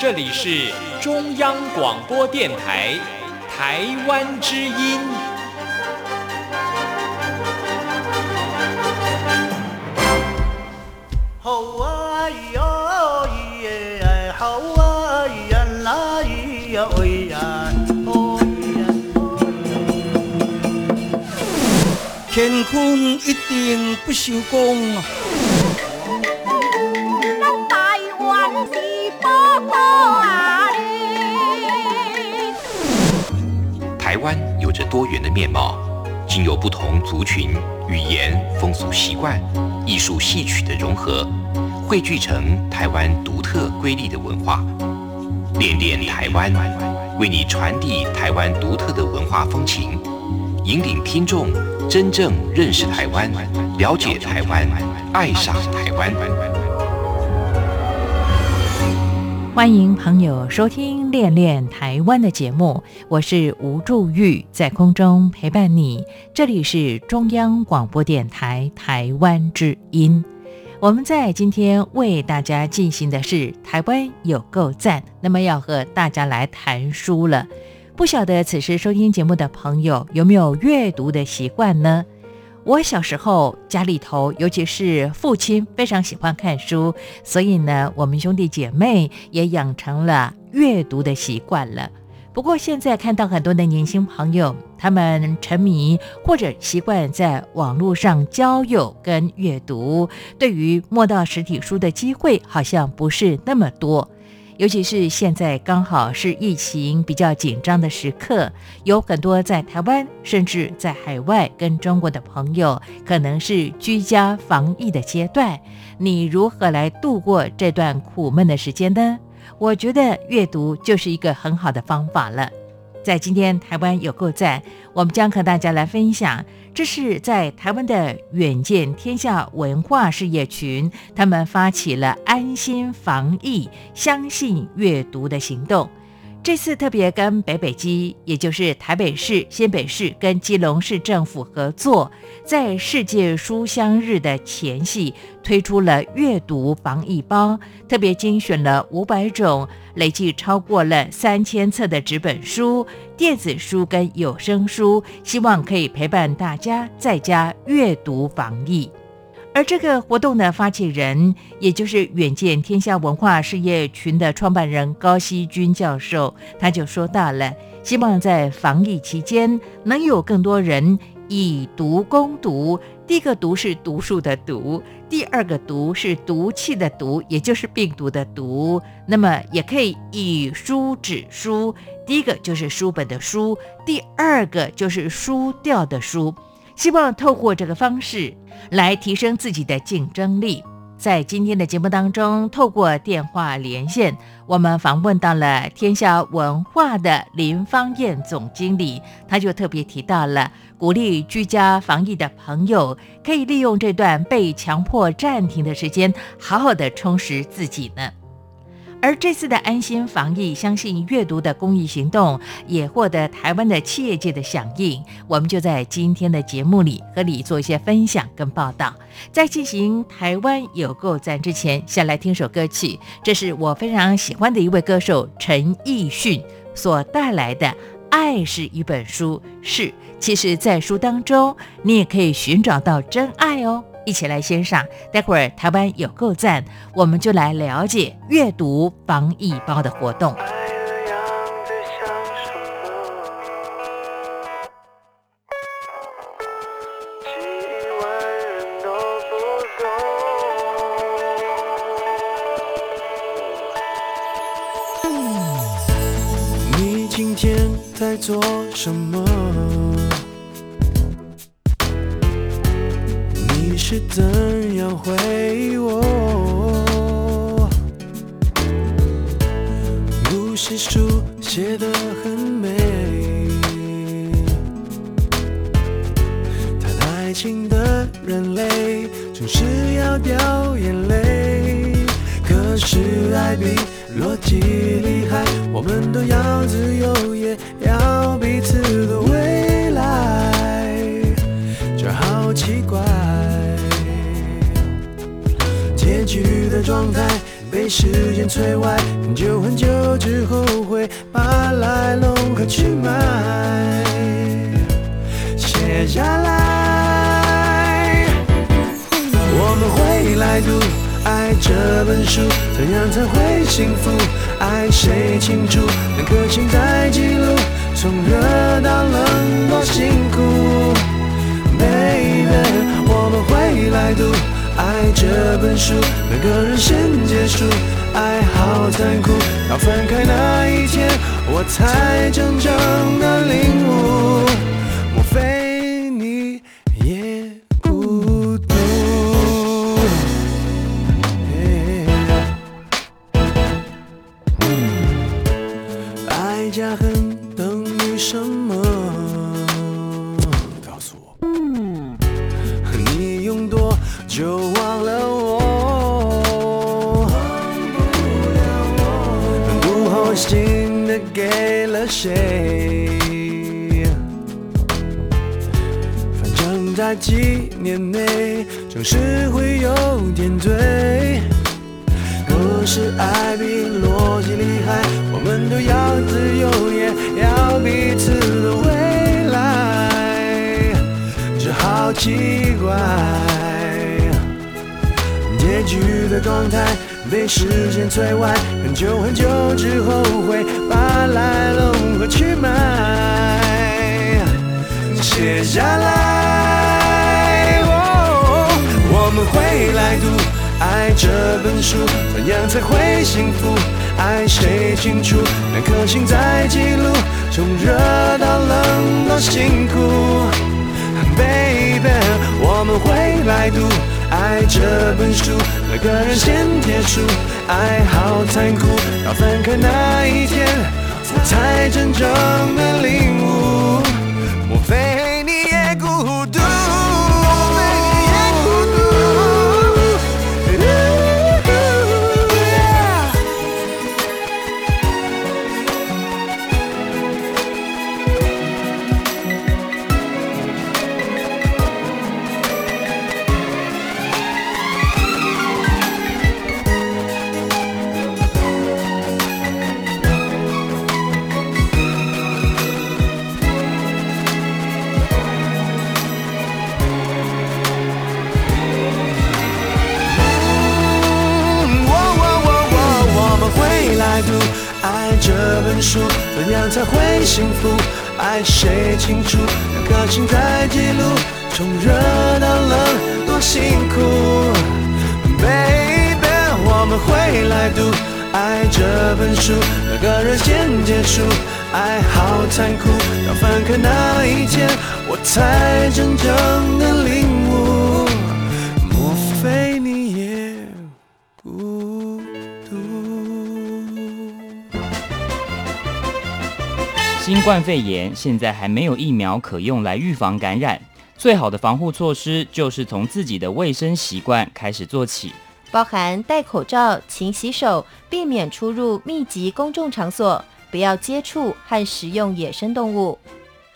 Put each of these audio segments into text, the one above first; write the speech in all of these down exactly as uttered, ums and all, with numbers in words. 这里是中央广播电台台湾之音。好啊咿呀咿耶，好啊咿呀啦咿呀喂呀，哦咿呀。天空一定不朽功啊！台湾有着多元的面貌，经由不同族群、语言、风俗习惯、艺术戏曲的融合，汇聚成台湾独特瑰丽的文化。恋恋台湾，为你传递台湾独特的文化风情，引领听众真正认识台湾、了解台湾、爱上台湾。欢迎朋友收听《恋恋台湾》的节目，我是吴祝玉，在空中陪伴你。这里是中央广播电台台湾之音。我们在今天为大家进行的是台湾有够赞，那么要和大家来谈书了。不晓得此时收听节目的朋友有没有阅读的习惯呢？我小时候家里头，尤其是父亲非常喜欢看书，所以呢，我们兄弟姐妹也养成了阅读的习惯了。不过现在看到很多的年轻朋友，他们沉迷或者习惯在网络上交友跟阅读，对于摸到实体书的机会好像不是那么多。尤其是现在刚好是疫情比较紧张的时刻，有很多在台湾甚至在海外跟中国的朋友，可能是居家防疫的阶段，你如何来度过这段苦闷的时间呢？我觉得阅读就是一个很好的方法了。在今天台湾有够赞，我们将和大家来分享，这是在台湾的远见天下文化事业群，他们发起了安心防疫相信阅读的行动。这次特别跟北北基，也就是台北市、新北市跟基隆市政府合作，在世界书香日的前夕推出了阅读防疫包，特别精选了五百种，累计超过了三千册的纸本书、电子书跟有声书，希望可以陪伴大家在家阅读防疫。而这个活动的发起人，也就是远见天下文化事业群的创办人高希均教授，他就说到了，希望在防疫期间能有更多人以毒攻毒。第一个毒是毒素的毒，第二个毒是毒气的毒，也就是病毒的毒。那么也可以以书指书，第一个就是书本的书，第二个就是输掉的输。希望透过这个方式来提升自己的竞争力。在今天的节目当中，透过电话连线，我们访问到了天下文化的林芳燕总经理，他就特别提到了鼓励居家防疫的朋友可以利用这段被强迫暂停的时间，好好的充实自己呢。而这次的安心防疫相信阅读的公益行动，也获得台湾的企业界的响应，我们就在今天的节目里和你做一些分享跟报道。在进行台湾有够赞之前，先来听首歌曲，这是我非常喜欢的一位歌手陈奕迅所带来的《爱是一本书》。是，其实在书当中你也可以寻找到真爱哦。一起来欣赏，待会儿台湾有够赞，我们就来了解阅读防疫包的活动。你今天在做什么？是怎样回我？不是书写得很美，谈爱情的人类总是要掉眼泪，可是爱比逻辑厉害，我们都要自由，也要彼此的未来，这好奇怪。憋屈的状态被时间摧坏，很久很久之后会把来龙和去脉写下来。我们会来读爱这本书，怎样才会幸福，爱谁清楚，两颗心在记录，从热到冷多辛苦 Baby， 我们会来读爱这本书，每个人先结束，爱好残酷，到分开那一天我才真正的领悟，莫非你也孤独，yeah. 爱加恨等于什么，告诉我你用多就忘了我，不后心的给了谁，反正在几年内总是会有点醉，不是爱比逻辑厉害，我们都要自由也要彼此的未来，这好奇怪，结局的状态被时间摧毁，很久很久之后会把来龙和去脉写下来、哦、我们会来读爱这本书，怎样才会幸福，爱谁清楚，两颗心在记录，从热到冷到辛苦 Baby， 我们会来读爱这本书，每个人先结束，爱好残酷，到分开那一天我才真正的领悟，莫非你也孤独，爱这本书，怎样才会幸福，爱谁清楚，两颗心在记录，从热到冷多辛苦 Baby， 我们会来读爱这本书，每个人先结束，爱好残酷，到分开那一天我才真正的领悟，莫非你也孤独。新冠肺炎现在还没有疫苗可用来预防感染，最好的防护措施就是从自己的卫生习惯开始做起，包含戴口罩、勤洗手、避免出入密集公众场所，不要接触和食用野生动物，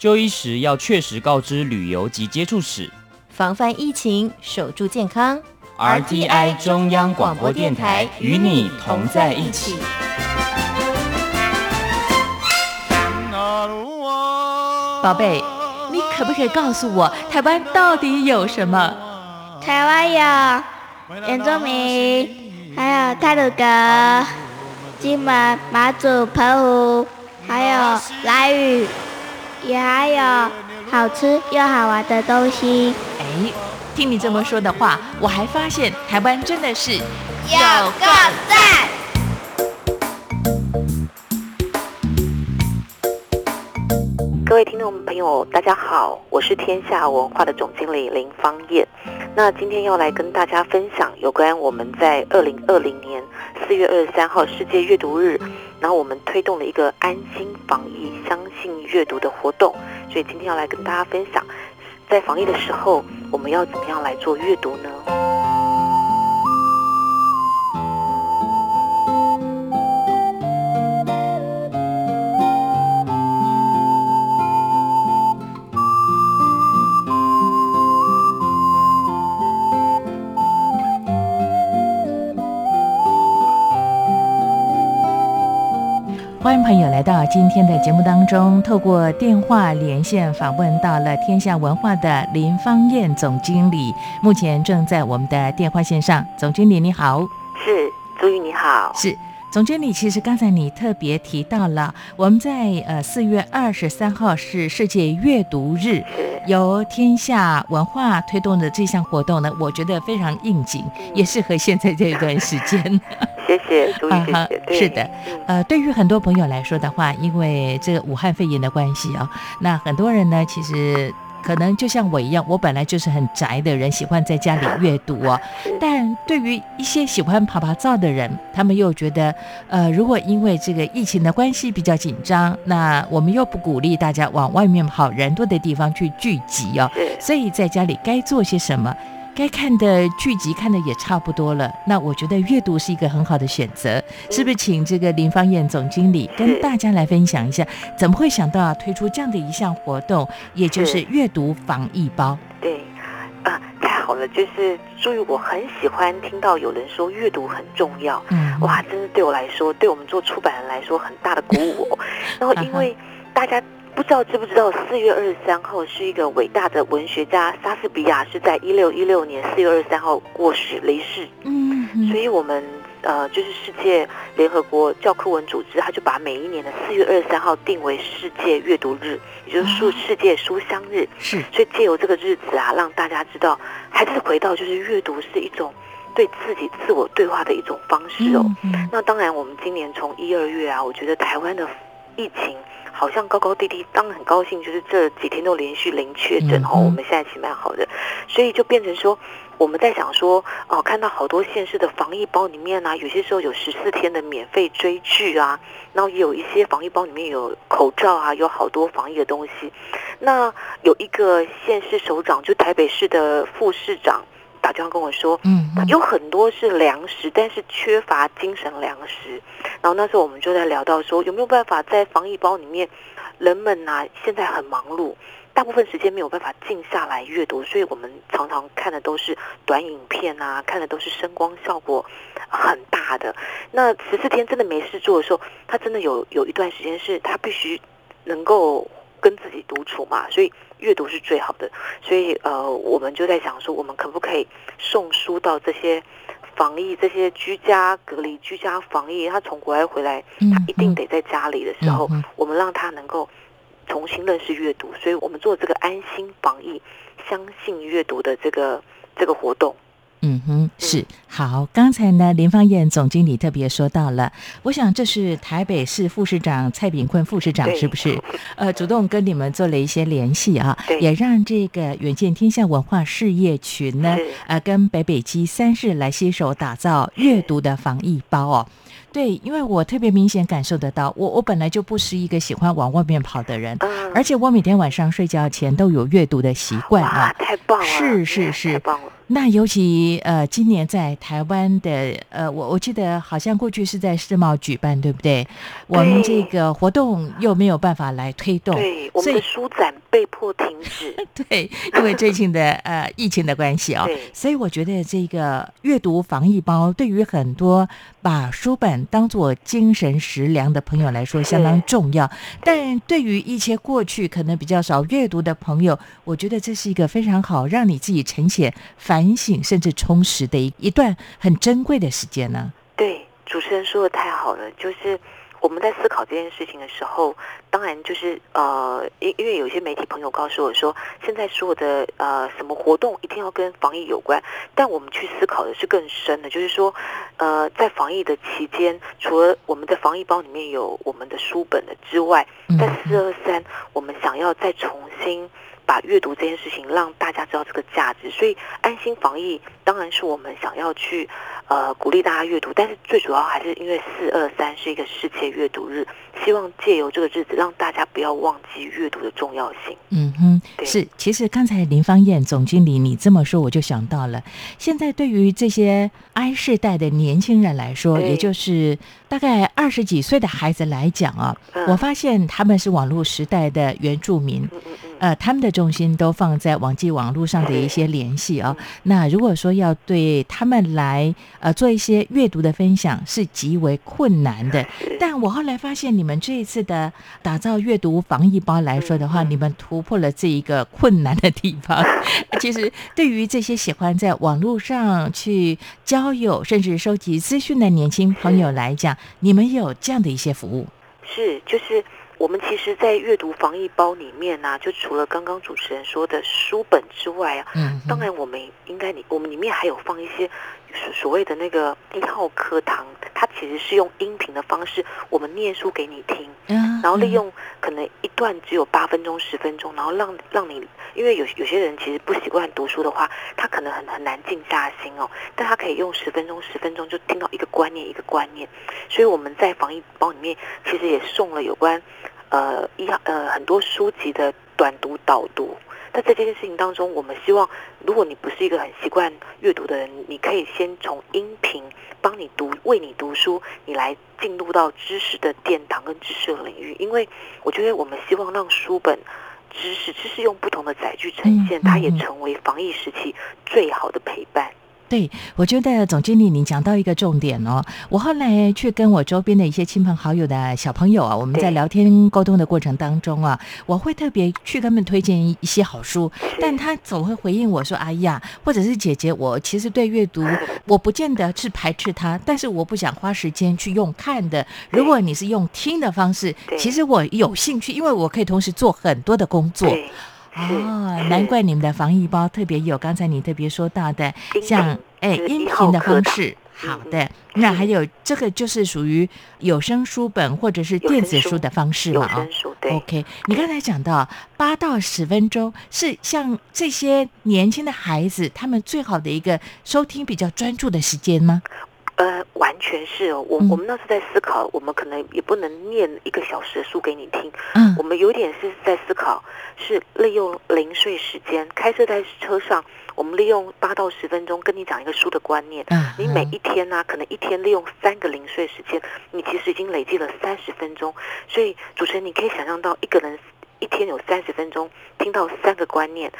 就医时要确实告知旅游及接触史，防范疫情，守住健康。 R T I 中央广播电台与你同在一起。宝贝，你可不可以告诉我台湾到底有什么？台湾有原住民，还有太鲁阁、金门、马祖、澎湖，还有莱屿，也还有好吃又好玩的东西。哎，听你这么说的话，我还发现台湾真的是有够赞。各位听众朋友大家好，我是天下文化的总经理林芳燕，那今天要来跟大家分享有关我们在二零二零年四月二十三号世界阅读日，然后我们推动了一个安心防疫相信阅读的活动，所以今天要来跟大家分享在防疫的时候我们要怎么样来做阅读呢？欢迎朋友来到今天的节目当中，透过电话连线访问到了天下文化的林芳燕总经理，目前正在我们的电话线上。总经理你好。是，朱玉你好。是，总经理，其实刚才你特别提到了，我们在呃四月二十三号是世界阅读日，由天下文化推动的这项活动呢，我觉得非常应景，嗯、也适合现在这一段时间。谢谢，朱玉，谢谢。啊、是的，呃，对于很多朋友来说的话，因为这个武汉肺炎的关系啊、哦，那很多人呢，其实。可能就像我一样，我本来就是很宅的人，喜欢在家里阅读哦。但对于一些喜欢爬爬照的人，他们又觉得，呃，如果因为这个疫情的关系比较紧张，那我们又不鼓励大家往外面好人多的地方去聚集哦。所以在家里该做些什么，该看的剧集看的也差不多了，那我觉得阅读是一个很好的选择，是不是请这个林芳燕总经理跟大家来分享一下，怎么会想到推出这样的一项活动，也就是阅读防疫包？对，啊、呃，太好了，就是注意，我很喜欢听到有人说阅读很重要，嗯，哇，真的对我来说，对我们做出版人来说很大的鼓舞、哦。然后因为大家。不知道知不知道，四月二十三号是一个伟大的文学家莎士比亚是在一六一六年四月二十三号过世离世。嗯，所以我们呃就是世界联合国教科文组织，他就把每一年的四月二十三号定为世界阅读日，也就是世界书香日。是，所以借由这个日子啊，让大家知道，还是回到就是阅读是一种。对自己自我对话的一种方式哦。嗯、那当然，我们今年从一二月啊，我觉得台湾的疫情。好像高高低低，当然很高兴，就是这几天都连续零确诊哦。我们现在其实蛮好的，所以就变成说，我们在想说，哦、呃，看到好多县市的防疫包里面啊，有些时候有十四天的免费追剧啊，然后也有一些防疫包里面有口罩啊，有好多防疫的东西。那有一个县市首长，就台北市的副市长。打电话跟我说，嗯，有很多是粮食，但是缺乏精神粮食。然后那时候我们就在聊到说，有没有办法在防疫包里面，人们啊现在很忙碌，大部分时间没有办法静下来阅读，所以我们常常看的都是短影片啊，看的都是声光效果很大的。那十四天真的没事做的时候，他真的有有一段时间是他必须能够跟自己独处嘛，所以。阅读是最好的，所以呃，我们就在想说，我们可不可以送书到这些防疫、这些居家隔离、居家防疫？他从国外回来，他一定得在家里的时候，嗯嗯、我们让他能够重新认识阅读。所以我们做这个安心防疫、相信阅读的这个这个活动。嗯哼，是好。刚才呢，林芳燕总经理特别说到了，我想这是台北市副市长蔡炳坤副市长是不是？呃，主动跟你们做了一些联系啊，也让这个远见天下文化事业群呢，呃，跟北北基三市来携手打造阅读的防疫包哦。对，因为我特别明显感受得到，我我本来就不是一个喜欢往外面跑的人，嗯、而且我每天晚上睡觉前都有阅读的习惯啊，太棒了！是是是，太棒了。那尤其呃，今年在台湾的呃，我我记得好像过去是在世贸举办，对不对？我们这个活动又没有办法来推动，对，我们的书展被迫停止。对，因为最近的呃疫情的关系哦，所以我觉得这个阅读防疫包对于很多把书本当作精神食粮的朋友来说相当重要，但对于一些过去可能比较少阅读的朋友，我觉得这是一个非常好让你自己沉潜反省甚至充实的一段很珍贵的时间呢。对，主持人说的太好了，就是我们在思考这件事情的时候，当然就是呃，因因为有些媒体朋友告诉我说，现在所有的呃什么活动一定要跟防疫有关，但我们去思考的是更深的，就是说，呃，在防疫的期间，除了我们的防疫包里面有我们的书本的之外，在四二三，我们想要再重新。把阅读这件事情让大家知道这个价值，所以安心防疫当然是我们想要去呃鼓励大家阅读，但是最主要还是因为四二三是一个世界阅读日，希望借由这个日子让大家不要忘记阅读的重要性。嗯哼，是。其实刚才林芳燕总经理你这么说，我就想到了，现在对于这些 I 世代的年轻人来说，也就是大概二十几岁的孩子来讲啊，嗯、我发现他们是网络时代的原住民，嗯嗯嗯呃，他们的重心都放在网际网络上的一些联系啊、哦。那如果说要对他们来呃做一些阅读的分享是极为困难的。但我后来发现你们这一次的打造阅读防疫包来说的话，你们突破了这一个困难的地方。其实对于这些喜欢在网络上去交友甚至收集资讯的年轻朋友来讲，你们有这样的一些服务？是，就是我们其实在阅读防疫包里面呢、啊，就除了刚刚主持人说的书本之外啊，嗯，当然我们应该我们里面还有放一些所谓的那个一号课堂，它其实是用音频的方式，我们念书给你听，嗯，然后利用可能一段只有八分钟、十分钟，然后让让你，因为有有些人其实不习惯读书的话，他可能很很难静下心哦，但他可以用十分钟、十分钟就听到一个观念一个观念，所以我们在防疫包里面其实也送了有关呃一呃很多书籍的短读导读。在这件事情当中，我们希望如果你不是一个很习惯阅读的人，你可以先从音频帮你读，为你读书，你来进入到知识的殿堂跟知识的领域。因为我觉得我们希望让书本知识知识用不同的载具呈现，它也成为防疫时期最好的陪伴。对，我觉得总经理您讲到一个重点哦，我后来去跟我周边的一些亲朋好友的小朋友啊，我们在聊天沟通的过程当中啊，我会特别去跟他们推荐一些好书，但他总会回应我说哎呀，或者是姐姐，我其实对阅读我不见得是排斥它，但是我不想花时间去用看的，如果你是用听的方式，其实我有兴趣，因为我可以同时做很多的工作哦，难怪你们的防疫包特别有刚才你特别说到的像哎音频的方式。好的，那还有这个就是属于有声书本或者是电子书的方式嘛？啊 ，OK。你刚才讲到八到十分钟是像这些年轻的孩子他们最好的一个收听比较专注的时间吗？呃，完全是哦。我我们那是在思考，我们可能也不能念一个小时的书给你听。嗯，我们有点是在思考，是利用零碎时间，开车在车上，我们利用八到十分钟跟你讲一个书的观念。嗯，你每一天呢、啊，可能一天利用三个零碎时间，你其实已经累积了三十分钟。所以主持人，你可以想象到一个人一天有三十分钟听到三个观念，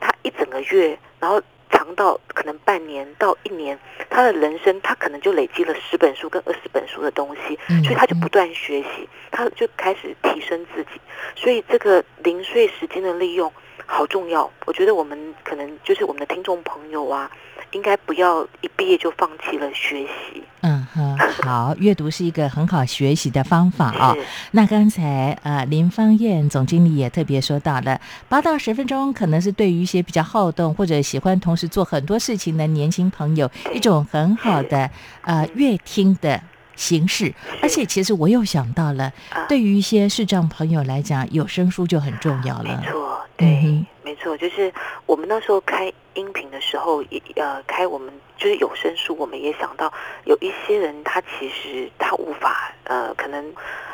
他一整个月，然后长到可能半年到一年，他的人生他可能就累积了十本书跟二十本书的东西，所以他就不断学习，他就开始提升自己。所以这个零碎时间的利用好重要，我觉得我们可能就是我们的听众朋友啊，应该不要一毕业就放弃了学习。嗯哼，好，阅读是一个很好学习的方法啊、哦。那刚才呃林芳燕总经理也特别说到了，八到十分钟可能是对于一些比较好动或者喜欢同时做很多事情的年轻朋友一种很好的呃阅听的形式。而且其实我又想到了，对于一些视障朋友来讲，有声书就很重要了。没错，对。嗯，没错，就是我们那时候开音频的时候，也呃开我们就是有声书，我们也想到有一些人他其实他无法呃，可能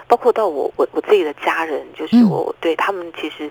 包括到我我我自己的家人，就是我对他们其实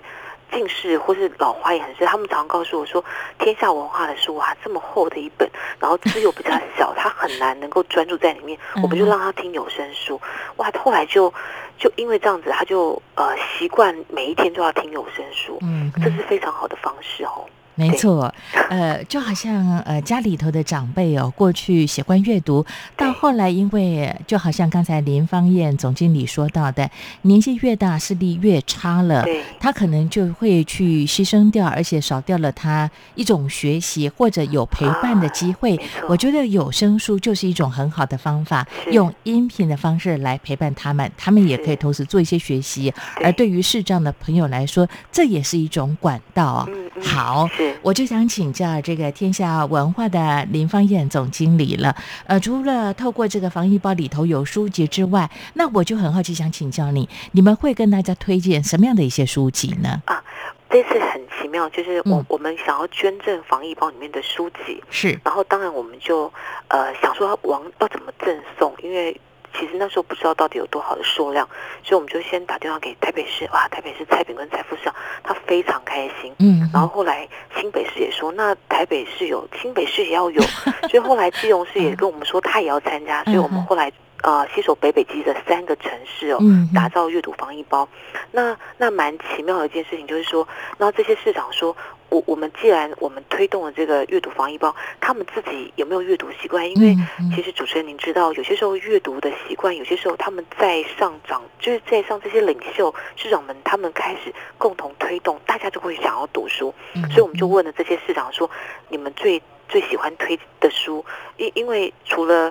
近视或是老花也很深，他们常告诉我说，天下文化的书啊，这么厚的一本，然后字又比较小，他很难能够专注在里面。我们就让他听有声书，哇，后来就就因为这样子，他就呃习惯每一天都要听有声书，嗯，这是非常好的方式哦。没错，呃，就好像呃家里头的长辈哦，过去喜欢阅读，到后来因为就好像刚才林芳燕总经理说到的，年纪越大视力越差了，他可能就会去牺牲掉，而且少掉了他一种学习或者有陪伴的机会。啊、我觉得有声书就是一种很好的方法，用音频的方式来陪伴他们，他们也可以同时做一些学习。而对于视障的朋友来说，这也是一种管道啊、哦嗯嗯。好。我就想请教这个天下文化的林芳燕总经理了。呃，除了透过这个防疫包里头有书籍之外，那我就很好奇想请教你，你们会跟大家推荐什么样的一些书籍呢？啊，这次很奇妙，就是我、嗯、我们想要捐赠防疫包里面的书籍，是，然后当然我们就呃想说往要怎么赠送，因为其实那时候不知道到底有多少的数量，所以我们就先打电话给台北市，哇，台北市蔡炳跟蔡副市长，他非常开心。嗯，然后后来新北市也说，那台北市有，新北市也要有，所以后来基隆市也跟我们说他也要参加，所以我们后来呃携手北北基的三个城市哦，打造阅读防疫包。那那蛮奇妙的一件事情就是说，然后这些市长说，我我们既然我们推动了这个阅读防疫包，他们自己有没有阅读习惯？因为其实主持人您知道，有些时候阅读的习惯，有些时候他们在上长，就是在上这些领袖市长们，他们开始共同推动，大家就会想要读书。所以我们就问了这些市长说，你们最最喜欢推的书，因因为除了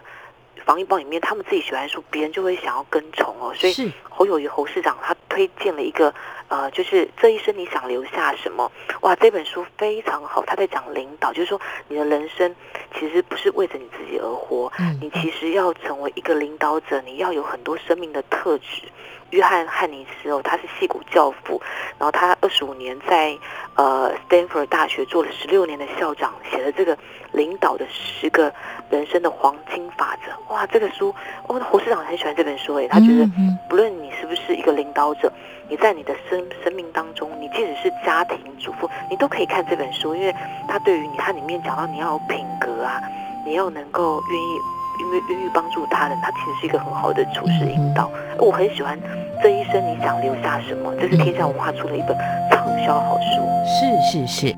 防疫包里面他们自己喜欢的书，别人就会想要跟从哦。所以侯友宜侯市长他推荐了一个呃，就是这一生你想留下什么？哇，这本书非常好，他在讲领导，就是说你的人生其实不是为着你自己而活，你其实要成为一个领导者，你要有很多生命的特质。约翰汉尼斯哦，他是矽谷教父，然后他二十五年在呃 Stanford 大学做了十六年的校长，写了这个领导的十个人生的黄金法则。哇，这个书，哦，侯市长很喜欢这本书诶，他觉得不论你是不是一个领导者，你在你的生生命当中，你即使是家庭主妇，你都可以看这本书，因为他对于你，他里面讲到你要有品格啊，你要能够愿意。因为愿意帮助他人，他其实是一个很好的处事引导。我很喜欢这一生你想留下什么，这是天下文化出了一本畅销好书。是是是。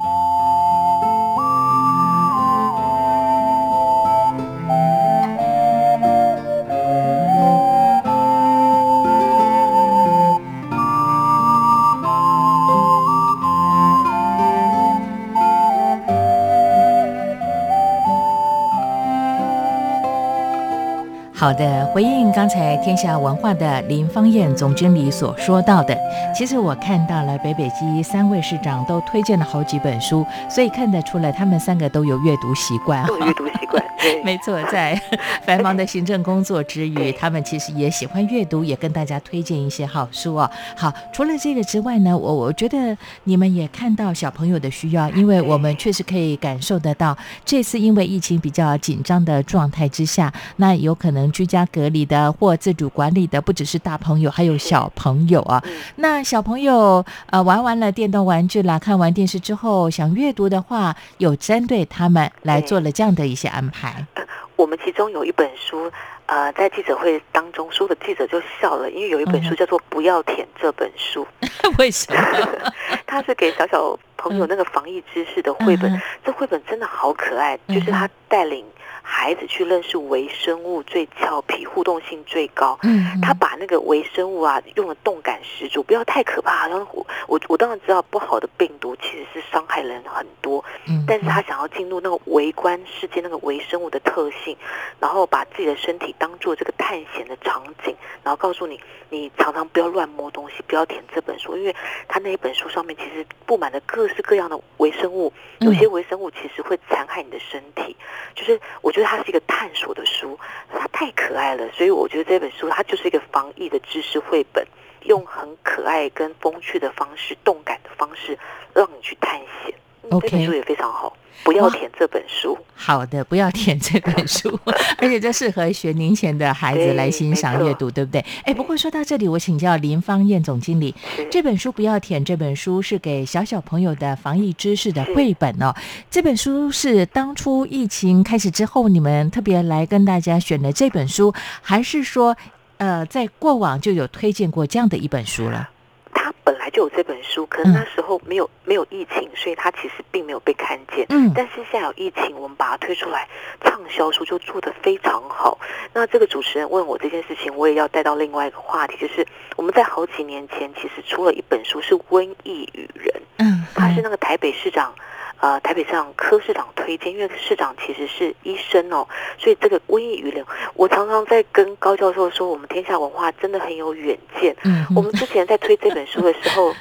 好的，回应刚才天下文化的林芳燕总经理所说到的，其实我看到了北北基三位市长都推荐了好几本书，所以看得出来他们三个都有阅读习惯，都有阅读习惯。没错，在繁忙的行政工作之余，他们其实也喜欢阅读，也跟大家推荐一些好书哦。好，除了这个之外呢，我我觉得你们也看到小朋友的需要，因为我们确实可以感受得到，这次因为疫情比较紧张的状态之下，那有可能居家隔离的或自主管理的不只是大朋友，还有小朋友啊。那小朋友呃玩完了电动玩具啦，看完电视之后想阅读的话，有针对他们来做了这样的一些安排。呃、我们其中有一本书呃，在记者会当中，书的记者就笑了，因为有一本书叫做《不要舔这本书》。为什么？它是给小小朋友那个防疫知识的绘本，嗯、这绘本真的好可爱，嗯、就是它带领孩子去认识微生物最俏皮，互动性最高。嗯，他把那个微生物啊用了动感十足，不要太可怕。然后我我我当然知道不好的病毒其实是伤害人很多，嗯，但是他想要进入那个微观世界，那个微生物的特性，然后把自己的身体当做这个探险的场景，然后告诉你，你常常不要乱摸东西，不要舔这本书，因为他那一本书上面其实布满了各式各样的微生物，有些微生物其实会残害你的身体，就是我。我觉得它是一个探索的书，它太可爱了，所以我觉得这本书它就是一个防疫的知识绘本，用很可爱跟风趣的方式，动感的方式让你去探险。Okay. 这本书也非常好，不要舔这本书。好的，不要舔这本书，而且这适合学龄前的孩子来欣赏阅读， 对, 对不对？哎，不过说到这里，我请教林芳燕总经理，这本书《不要舔》这本书是给小小朋友的防疫知识的绘本哦。这本书是当初疫情开始之后，你们特别来跟大家选的这本书，还是说，呃，在过往就有推荐过这样的一本书了？他本来就有这本书，可能那时候没有、嗯、没有疫情，所以他其实并没有被看见。嗯，但是现在有疫情，我们把它推出来，畅销书就做得非常好。那这个主持人问我这件事情，我也要带到另外一个话题，就是我们在好几年前其实出了一本书，是《瘟疫与人》。嗯，他是那个台北市长。呃，台北市长柯市长推荐，因为市长其实是医生哦，所以这个瘟疫与人，我常常在跟高教授说，我们天下文化真的很有远见。嗯，我们之前在推这本书的时候，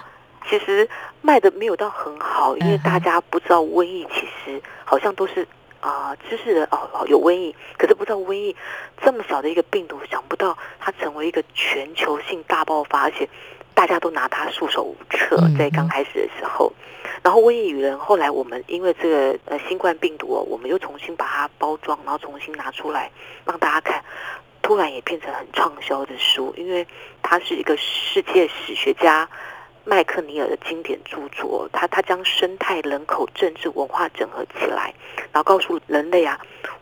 其实卖的没有到很好，因为大家不知道瘟疫其实好像都是啊、呃、知识的哦，有瘟疫，可是不知道瘟疫这么小的一个病毒，想不到它成为一个全球性大爆发，而且大家都拿它束手无策，在刚开始的时候。然后瘟疫与人，后来我们因为这个呃新冠病毒、哦，我们又重新把它包装，然后重新拿出来让大家看，突然也变成很畅销的书，因为它是一个世界史学家麦克尼尔的经典著作，他他将生态、人口、政治、文化整合起来，然后告诉人类啊，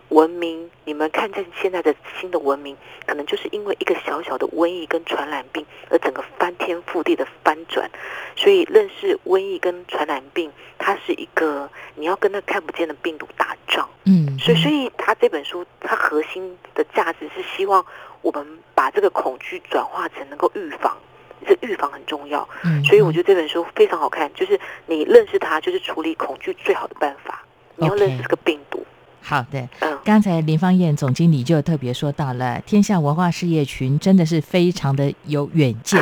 文明，你们看见现在的新的文明，可能就是因为一个小小的瘟疫跟传染病而整个翻天覆地的翻转。所以认识瘟疫跟传染病，它是一个你要跟那看不见的病毒打仗。嗯，所以所以他这本书，它核心的价值是希望我们把这个恐惧转化成能够预防。这预防很重要，所以我觉得这本书非常好看，就是你认识它就是处理恐惧最好的办法，你要认识这个病毒。好的，刚才林芳彦总经理就特别说到了，天下文化事业群真的是非常的有远见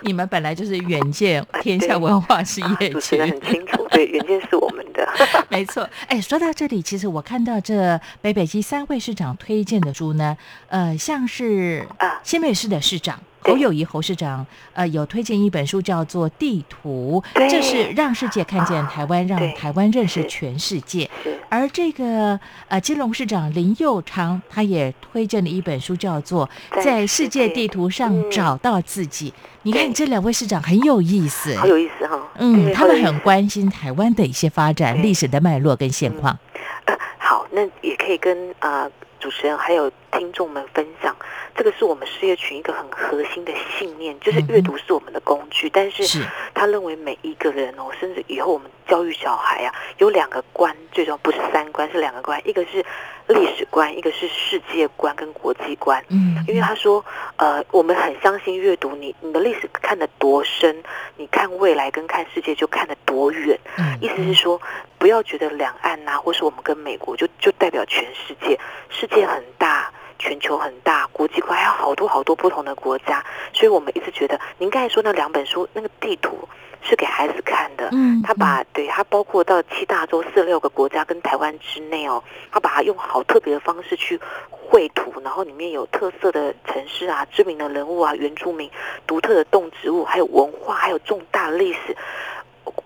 你们本来就是远见天下文化事业群，主持人很清楚，对，远见是我们的没错。哎，说到这里，其实我看到这北北基三位市长推荐的书呢，呃，像是新北市的市长侯友宜侯市长，呃，有推荐一本书叫做《地图》，这是让世界看见台湾，啊、让台湾认识全世界。而这个呃，基隆市长林右昌他也推荐了一本书，叫做《在世界地图上找到自己》。嗯、你看这两位市长很有意思，好有意思哈、哦。嗯，他们很关心台湾的一些发展、历史的脉络跟现况。嗯呃、好，那也可以跟啊。呃主持人还有听众们分享，这个是我们事业群一个很核心的信念，就是阅读是我们的工具，但是他认为每一个人哦，甚至以后我们教育小孩啊，有两个观最重要，不是三观，是两个观，一个是历史观，一个是世界观跟国际观。嗯，因为他说，呃，我们很相信阅读，你你的历史看得多深，你看未来跟看世界就看得多远。嗯，意思是说，不要觉得两岸啊，或是我们跟美国就就代表全世界，世界很大。全球很大，国际化还有好多好多不同的国家，所以我们一直觉得您刚才说那两本书，那个地图是给孩子看的，嗯，他把对他包括到七大洲四六个国家跟台湾之内哦，他把它用好特别的方式去绘图，然后里面有特色的城市啊、知名的人物啊、原住民、独特的动植物，还有文化，还有重大历史。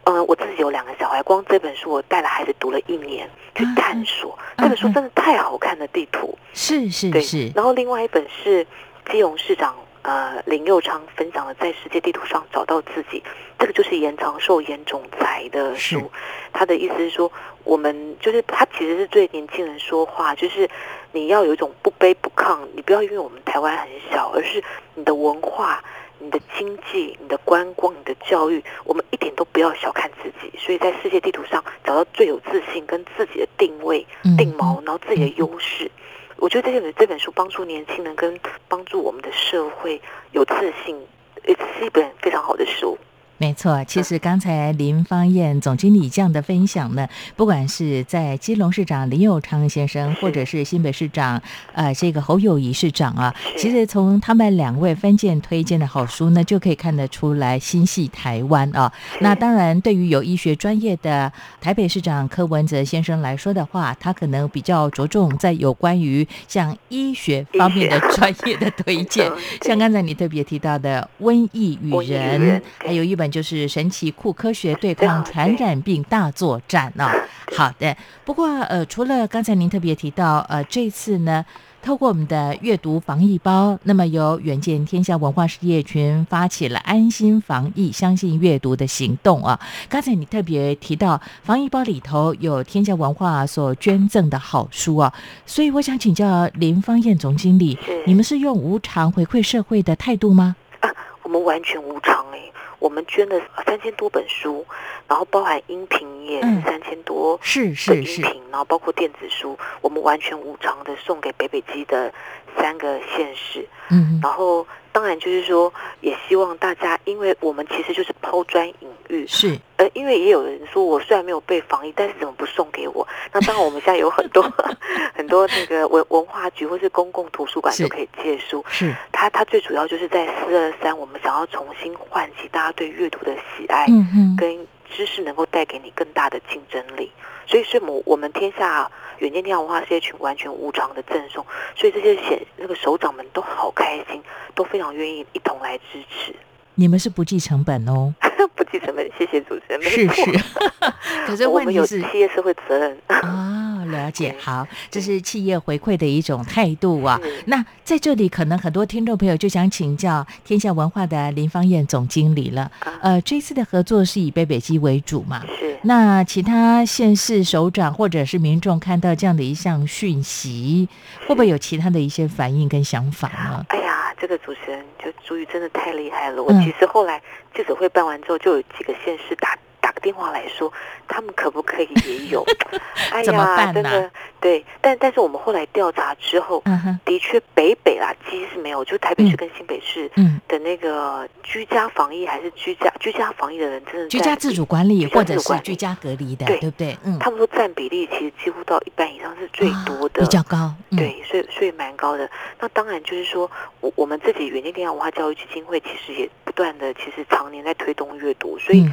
嗯，我自己有两个小孩，光这本书我带了孩子读了一年去探索，嗯嗯、这本书真的太好看的地图，是是是。然后另外一本是基隆市长呃林右昌分享的《在世界地图上找到自己》，这个就是严长寿严总裁的书，他的意思是说，我们就是他其实是对年轻人说话，就是你要有一种不卑不亢，你不要因为我们台湾很小，而是你的文化。你的经济、你的观光、你的教育，我们一点都不要小看自己。所以在世界地图上找到最有自信跟自己的定位、定锚，然后自己的优势。我觉得这本这本书帮助年轻人跟帮助我们的社会有自信，也是一本非常好的书。没错，其实刚才林芳彦总经理这样的分享呢，不管是在基隆市长林右昌先生，或者是新北市长呃这个侯友宜市长啊，其实从他们两位分荐推荐的好书呢，就可以看得出来心系台湾啊。那当然，对于有医学专业的台北市长柯文哲先生来说的话，他可能比较着重在有关于像医学方面的专业的推荐，像刚才你特别提到的《瘟疫与人》，还有一本。就是神奇酷科学对抗传染病大作战啊、哦！好的，不过呃，除了刚才您特别提到呃，这次呢，透过我们的阅读防疫包，那么由远见天下文化事业群发起了安心防疫、相信阅读的行动啊！刚才你特别提到防疫包里头有天下文化所捐赠的好书啊，所以我想请教林芳彦总经理，你们是用无偿回馈社会的态度吗？啊，我们完全无偿哎、欸。我们捐了三千多本书，然后包含音频也三千多的音频、嗯、是是是，然后包括电子书，我们完全无偿的送给北北基的三个县市。嗯，然后当然就是说，也希望大家，因为我们其实就是抛砖引玉，是呃，因为也有人说我虽然没有被防疫，但是怎么不送给我？那当然，我们现在有很多很多那个文文化局或是公共图书馆都可以借书。是，它它最主要就是在四二三，我们想要重新唤起大家对阅读的喜爱，嗯、跟知识能够带给你更大的竞争力。所以是我我们天下远见天下文化事业群完全无偿的赠送，所以这些显那个首长们都好开心，都非常愿意一同来支持。你们是不计成本哦，不计成本，谢谢主持人。是是，可是问题是我们有企业社会责任啊。了解。好，这是企业回馈的一种态度啊。那在这里可能很多听众朋友就想请教天下文化的林芳燕总经理了。呃，这次的合作是以北北基为主嘛？是。那其他县市首长或者是民众看到这样的一项讯息，会不会有其他的一些反应跟想法呢？哎呀，这个主持人就朱瑜真的太厉害了。我其实后来记者会办完之后，就有几个县市打。打个电话来说，他们可不可以也有？哎呀，怎么办呢？真的对，但但是我们后来调查之后，嗯、的确北北啦，其实是没有，就台北市跟新北市的那个居家防疫还是居家居家防疫的人，真的居家自主管理或者是居家隔离的，对对不对？嗯，他们说占比例其实几乎到一半以上是最多的，啊、比较高，嗯、对，所以所以蛮高的。那当然就是说，我我们自己远近天下文化教育基金会其实也不断的，其实常年在推动阅读，所以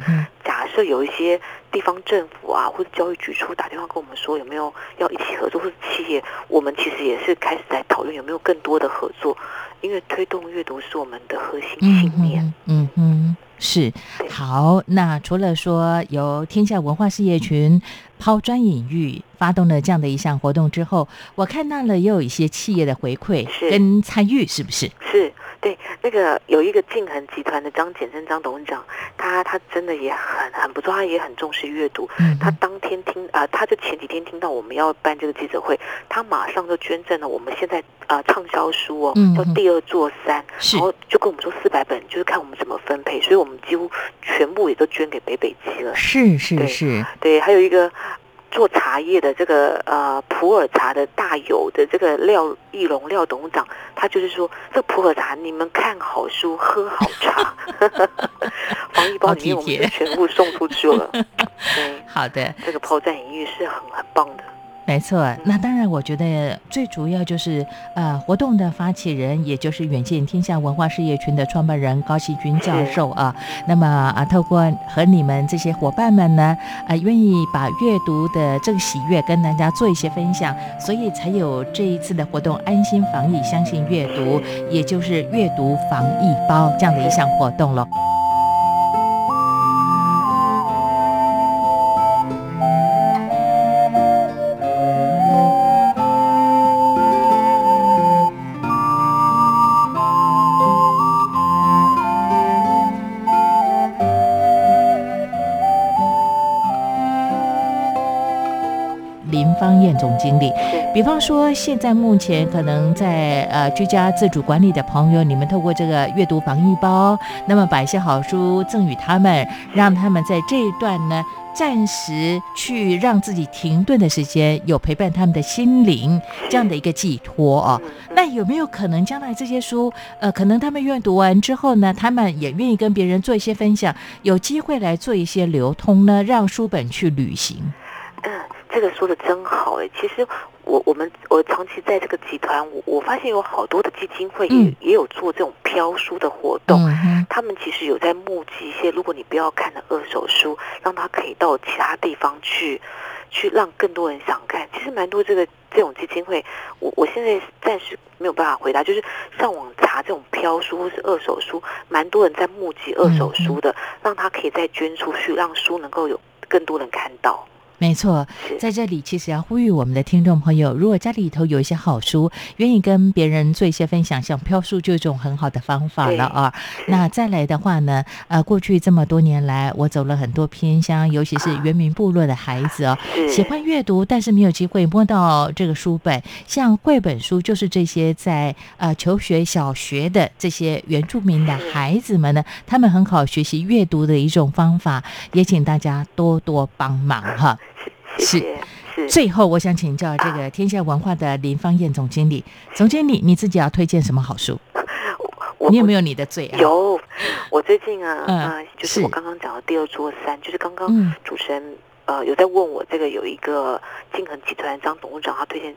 假设。有一些地方政府啊，或者教育局处打电话跟我们说有没有要一起合作，或者企业，我们其实也是开始在讨论有没有更多的合作，因为推动阅读是我们的核心信念。嗯 嗯, 嗯是。好，那除了说由天下文化事业群抛砖引玉发动了这样的一项活动之后，我看到了也有一些企业的回馈跟参与，是不是？是。对，那个有一个晋恒集团的张简生张董事长，他他真的也很很不错，他也很重视阅读。嗯、他当天听啊、呃，他就前几天听到我们要办这个记者会，他马上就捐赠了我们现在啊、呃、畅销书哦，嗯、叫第二座山，然后就跟我们说四百本，就是看我们怎么分配，所以我们几乎全部也都捐给北北基了。是是是，对，对，还有一个。做茶叶的这个呃普洱茶的大友的这个廖义龙廖董事长，他就是说这普洱茶你们看好书喝好茶，防疫包里面我们就全部送出去了。对，好的，这个抛砖引玉是很很棒的。没错，那当然我觉得最主要就是呃，活动的发起人也就是远见天下文化事业群的创办人高希均教授啊，那么啊，透过和你们这些伙伴们呢啊，愿意把阅读的这个喜悦跟大家做一些分享，所以才有这一次的活动安心防疫相信阅读，也就是阅读防疫包这样的一项活动了。总经理，比方说现在目前可能在呃居家自主管理的朋友，你们透过这个阅读防疫包，那么把一些好书赠予他们，让他们在这一段呢暂时去让自己停顿的时间，有陪伴他们的心灵这样的一个寄托哦。那有没有可能将来这些书，呃，可能他们阅读完之后呢，他们也愿意跟别人做一些分享，有机会来做一些流通呢，让书本去旅行？这个说的真好哎！其实我我们我长期在这个集团，我我发现有好多的基金会也、嗯、也有做这种飘书的活动、嗯，他们其实有在募集一些，如果你不要看的二手书，让它可以到其他地方去，去让更多人想看。其实蛮多这个这种基金会，我我现在暂时没有办法回答，就是上网查这种飘书或是二手书，蛮多人在募集二手书的，嗯、让它可以再捐出去，让书能够有更多人看到。没错，在这里其实要呼吁我们的听众朋友，如果家里头有一些好书，愿意跟别人做一些分享，像飘书就是一种很好的方法了啊。那再来的话呢，呃，过去这么多年来，我走了很多偏乡，尤其是原民部落的孩子哦，喜欢阅读，但是没有机会摸到这个书本，像绘本书就是这些在呃求学小学的这些原住民的孩子们呢，他们很好学习阅读的一种方法，也请大家多多帮忙哈。是，最后我想请教这个天下文化的林芳燕总经理，总经理你自己要推荐什么好书？你有没有你的最爱？有，我最近啊，嗯、呃，就是我刚刚讲的第二座山，就是刚刚主持人、嗯、呃有在问我这个有一个晋恒集团张董事长他推荐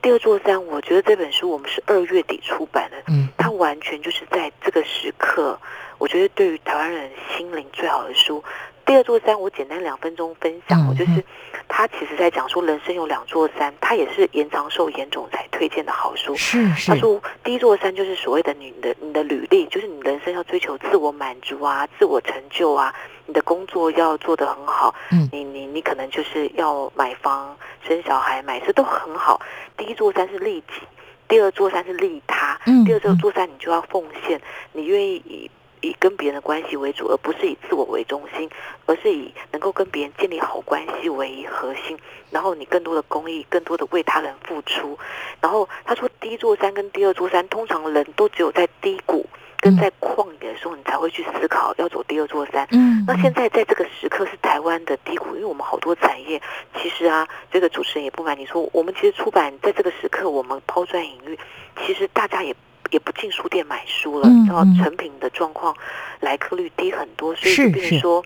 第二座山，我觉得这本书我们是二月底出版的，嗯，它完全就是在这个时刻，我觉得对于台湾人心灵最好的书。第二座山我简单两分钟分享，我就是他其实在讲说人生有两座山，他也是严长寿严总裁推荐的好书。是是，他说第一座山就是所谓的你的你的履历，就是你人生要追求自我满足啊，自我成就啊，你的工作要做得很好，嗯，你你你可能就是要买房、生小孩、买车都很好。第一座山是利己，第二座山是利他，嗯，第二座山你就要奉献，你愿意以以跟别人的关系为主，而不是以自我为中心，而是以能够跟别人建立好关系为核心，然后你更多的公益，更多的为他人付出。然后他说第一座山跟第二座山，通常人都只有在低谷跟在旷野的时候，你才会去思考要走第二座山。嗯，那现在在这个时刻是台湾的低谷，因为我们好多产业，其实啊，这个主持人也不瞒你说，我们其实出版在这个时刻，我们抛砖引玉，其实大家也也不进书店买书了，你知道，成品的状况来客率低很多，所以就变成说，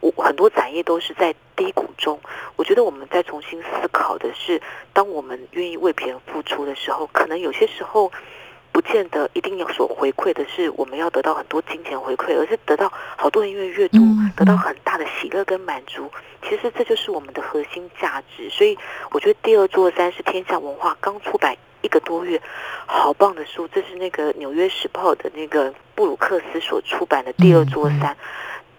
我很多产业都是在低谷中。我觉得我们在重新思考的是，当我们愿意为别人付出的时候，可能有些时候不见得一定要所回馈的是我们要得到很多金钱回馈，而是得到好多人因为阅读得到很大的喜乐跟满足，其实这就是我们的核心价值。所以我觉得第二座山是天下文化刚出版一个多月好棒的书，这是那个纽约时报的那个布鲁克斯所出版的第二座山，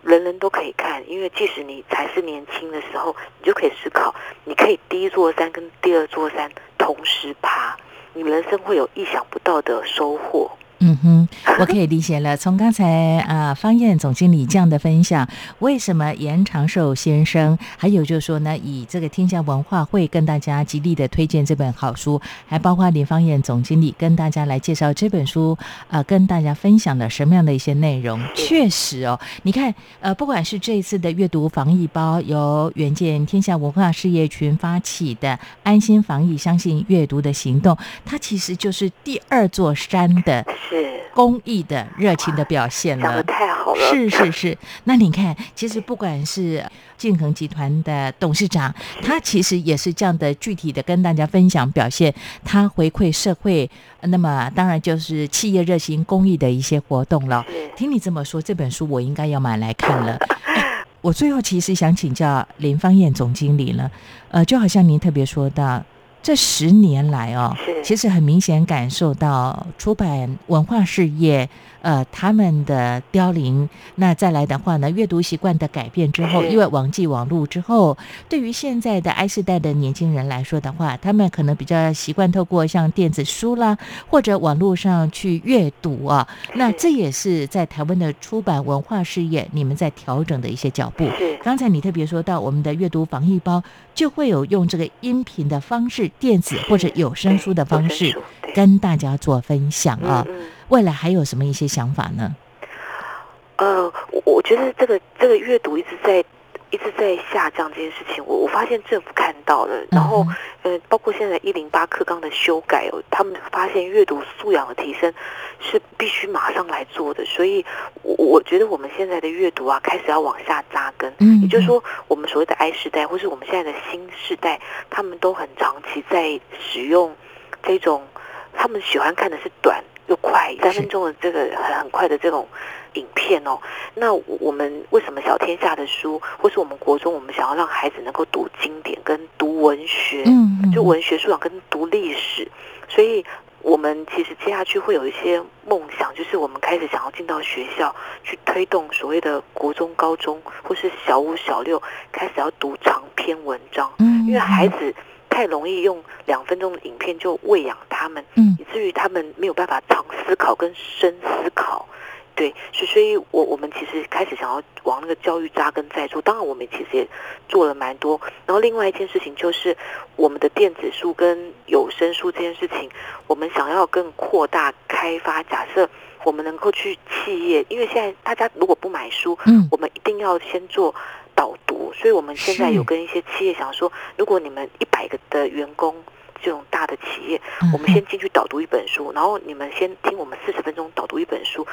人人都可以看，因为即使你才是年轻的时候，你就可以思考，你可以第一座山跟第二座山同时爬，你人生会有意想不到的收获。嗯哼，我可以理解了。从刚才啊方燕总经理这样的分享，为什么严长寿先生，还有就是说呢，以这个天下文化会跟大家极力的推荐这本好书，还包括林方燕总经理跟大家来介绍这本书，呃，跟大家分享了什么样的一些内容？确实哦，你看，呃，不管是这一次的阅读防疫包，由远见天下文化事业群发起的“安心防疫，相信阅读”的行动，它其实就是第二座山的。是公益的热情的表现了，讲得太好了。是是是，那你看，其实不管是进恒集团的董事长，他其实也是这样的具体的跟大家分享表现，他回馈社会，那么当然就是企业热心公益的一些活动了。听你这么说，这本书我应该要买来看了。我最后其实想请教林芳燕总经理了，呃，就好像您特别说到。这十年来哦，其实很明显感受到出版文化事业呃他们的凋零，那再来的话呢，阅读习惯的改变之后，因为网际网络之后，对于现在的 I 世代的年轻人来说的话，他们可能比较习惯透过像电子书啦或者网络上去阅读啊，那这也是在台湾的出版文化事业你们在调整的一些脚步。刚才你特别说到我们的阅读防疫包就会有用这个音频的方式，电子或者有声书的方式跟大家做分享啊，未来还有什么一些想法呢？呃，我觉得这个这个阅读一直在一直在下降这件事情，我我发现政府看到了，然后呃，包括现在一零八课纲的修改哦，他们发现阅读素养的提升是必须马上来做的，所以我我觉得我们现在的阅读啊，开始要往下扎根。嗯，也就是说，我们所谓的 I 世代，或是我们现在的新世代，他们都很长期在使用这种，他们喜欢看的是短又快，三分钟的这个很很快的这种影片哦。那我们为什么小天下的书，或是我们国中，我们想要让孩子能够读经典跟读文学，嗯，就文学素养跟读历史，所以我们其实接下去会有一些梦想，就是我们开始想要进到学校去推动所谓的国中、高中或是小五、小六开始要读长篇文章，嗯，因为孩子太容易用两分钟的影片就喂养他们，嗯，以至于他们没有办法长思考跟深思考。对，所以我我们其实开始想要往那个教育扎根再做，当然我们其实也做了蛮多。然后另外一件事情就是我们的电子书跟有声书这件事情，我们想要更扩大开发。假设我们能够去企业，因为现在大家如果不买书，嗯，我们一定要先做导读，所以我们现在有跟一些企业想说，如果你们一百个的员工。这种大的企业，我们先进去导读一本书，然后你们先听我们四十分钟导读一本书。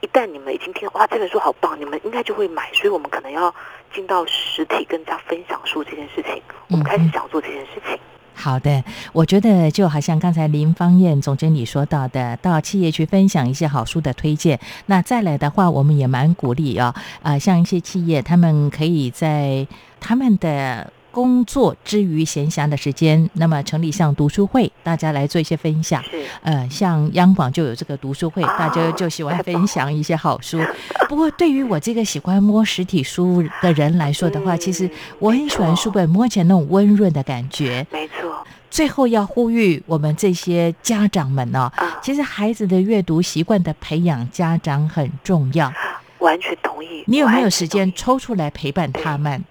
一旦你们已经听哇这本书好棒，你们应该就会买，所以我们可能要进到实体跟人家分享书这件事情，我们开始想做这件事情。好的，我觉得就好像刚才林芳燕总经理说到的，到企业去分享一些好书的推荐。那再来的话，我们也蛮鼓励啊、哦，啊、呃，像一些企业，他们可以在他们的工作之余闲暇的时间，那么成立像读书会，大家来做一些分享。呃，像央广就有这个读书会，大家就喜欢分享一些好书。不过对于我这个喜欢摸实体书的人来说的话，其实我很喜欢书本摸起来那种温润的感觉。没错。最后要呼吁我们这些家长们哦，其实孩子的阅读习惯的培养，家长很重要。完全同意。你有没有时间抽出来陪伴他们？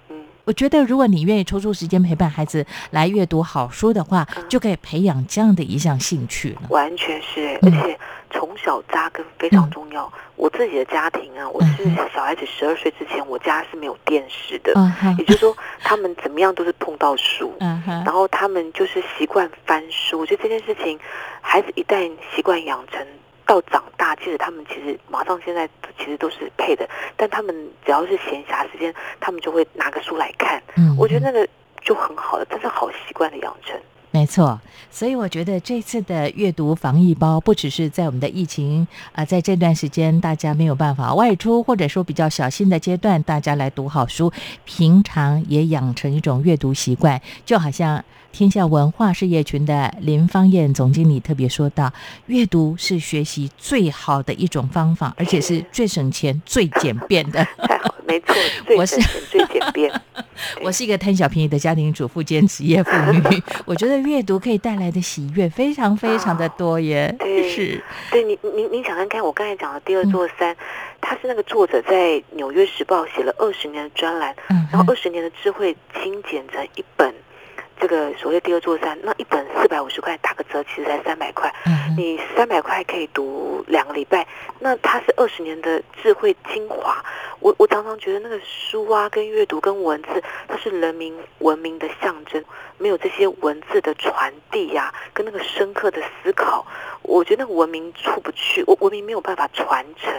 我觉得如果你愿意抽出时间陪伴孩子来阅读好书的话，嗯，就可以培养这样的一项兴趣了。完全是，而且从小扎根非常重要，嗯，我自己的家庭啊，我是小孩子十二岁之前我家是没有电视的，嗯，也就是说他们怎么样都是碰到书，嗯，然后他们就是习惯翻书。我觉得这件事情孩子一旦习惯养成到长大，其实他们其实马上现在其实都是配的，但他们只要是闲暇时间，他们就会拿个书来看。嗯，我觉得那个就很好了，真是好习惯的养成。没错，所以我觉得这次的阅读防疫包不只是在我们的疫情啊，呃，在这段时间大家没有办法外出，或者说比较小心的阶段，大家来读好书，平常也养成一种阅读习惯，就好像天下文化事业群的林芳燕总经理特别说到，阅读是学习最好的一种方法，而且是最省钱最简便的。没错，最省钱最简便。我是一个贪小便宜的家庭主妇兼职业妇女，我觉得阅读可以带来的喜悦非常非常的多耶。啊，对，是，对，你你你想看看我刚才讲的第二座山，嗯，他是那个作者在纽约时报写了二十年的专栏，嗯，然后二十年的智慧精简成一本这个所谓第二座山，那一本四百五十块打个折，其实才三百块。嗯，你三百块可以读两个礼拜，那它是二十年的智慧精华。我我常常觉得那个书啊，跟阅读跟文字，它是人民文明的象征。没有这些文字的传递呀，啊，跟那个深刻的思考，我觉得那个文明出不去，我文明没有办法传承。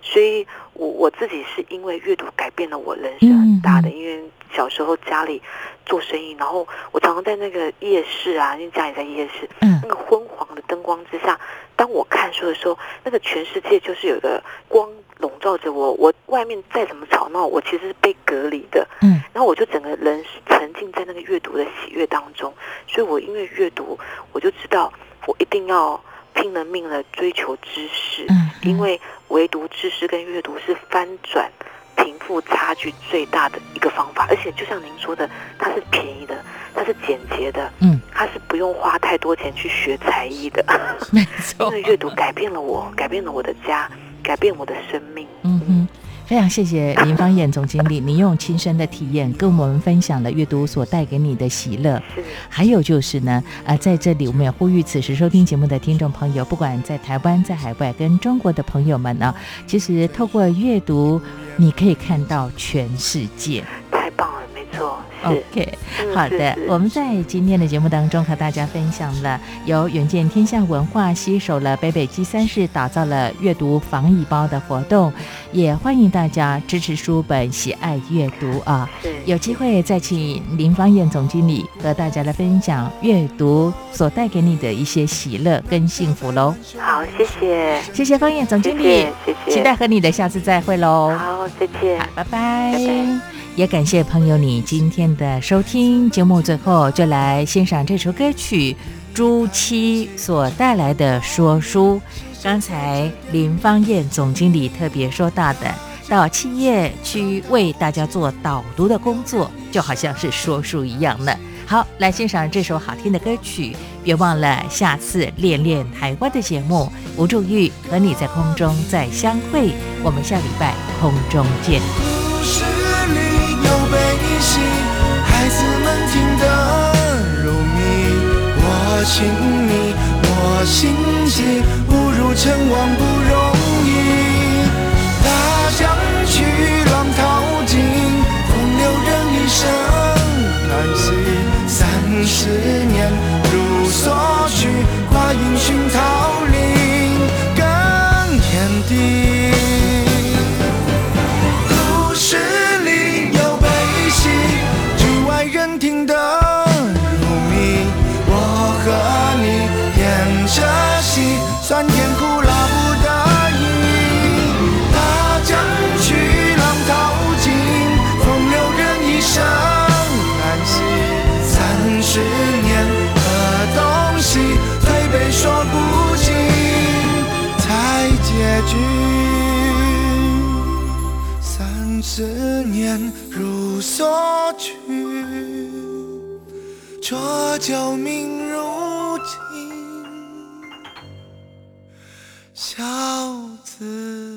所以我我自己是因为阅读改变了我人生很大的，嗯，因为小时候家里做生意，然后我常常在那个夜市啊，因为家里在夜市，嗯，那个昏黄的灯光之下，当我看书的时候，那个全世界就是有一个光笼罩着我，我外面再怎么吵闹，我其实是被隔离的，嗯，然后我就整个人沉浸在那个阅读的喜悦当中，所以我因为阅读，我就知道我一定要拼了命的追求知识，嗯，因为唯独知识跟阅读是翻转贫富差距最大的一个方法，而且就像您说的，它是便宜的，它是简洁的，嗯，它是不用花太多钱去学才艺的。没错，因为阅读改变了我，改变了我的家，改变我的生命。嗯嗯，非常谢谢林芳燕总经理，你用亲身的体验跟我们分享了阅读所带给你的喜乐。还有就是呢，呃，在这里我们也呼吁此时收听节目的听众朋友，不管在台湾、在海外跟中国的朋友们呢，其实透过阅读，你可以看到全世界。太棒了，没错。OK， 好的，我们在今天的节目当中和大家分享了由远见天下文化携手了北北基三市打造了阅读防疫包的活动，也欢迎大家支持书本，喜爱阅读啊！有机会再请林芳燕总经理和大家来分享阅读所带给你的一些喜乐跟幸福喽。好，谢谢，谢谢芳燕总经理，谢谢，期待和你的下次再会喽。好，再见，拜拜。拜拜。也感谢朋友你今天的收听，节目最后就来欣赏这首歌曲朱七所带来的说书。刚才林芳燕总经理特别说到的，到企业去为大家做导读的工作，就好像是说书一样呢。好，来欣赏这首好听的歌曲，别忘了下次恋恋台湾的节目，吴祝玉和你在空中再相会，我们下礼拜空中见。孩子们听得入迷，我情你我心急，误入尘网不容易。大江去浪淘尽，风流人一生难洗。三十年如所去，跨云寻桃林更天地。故事人听得入迷，我和你演着戏，酸甜苦辣不得已。大江去浪淘尽，风流人一生难洗。浊酒明如镜，笑自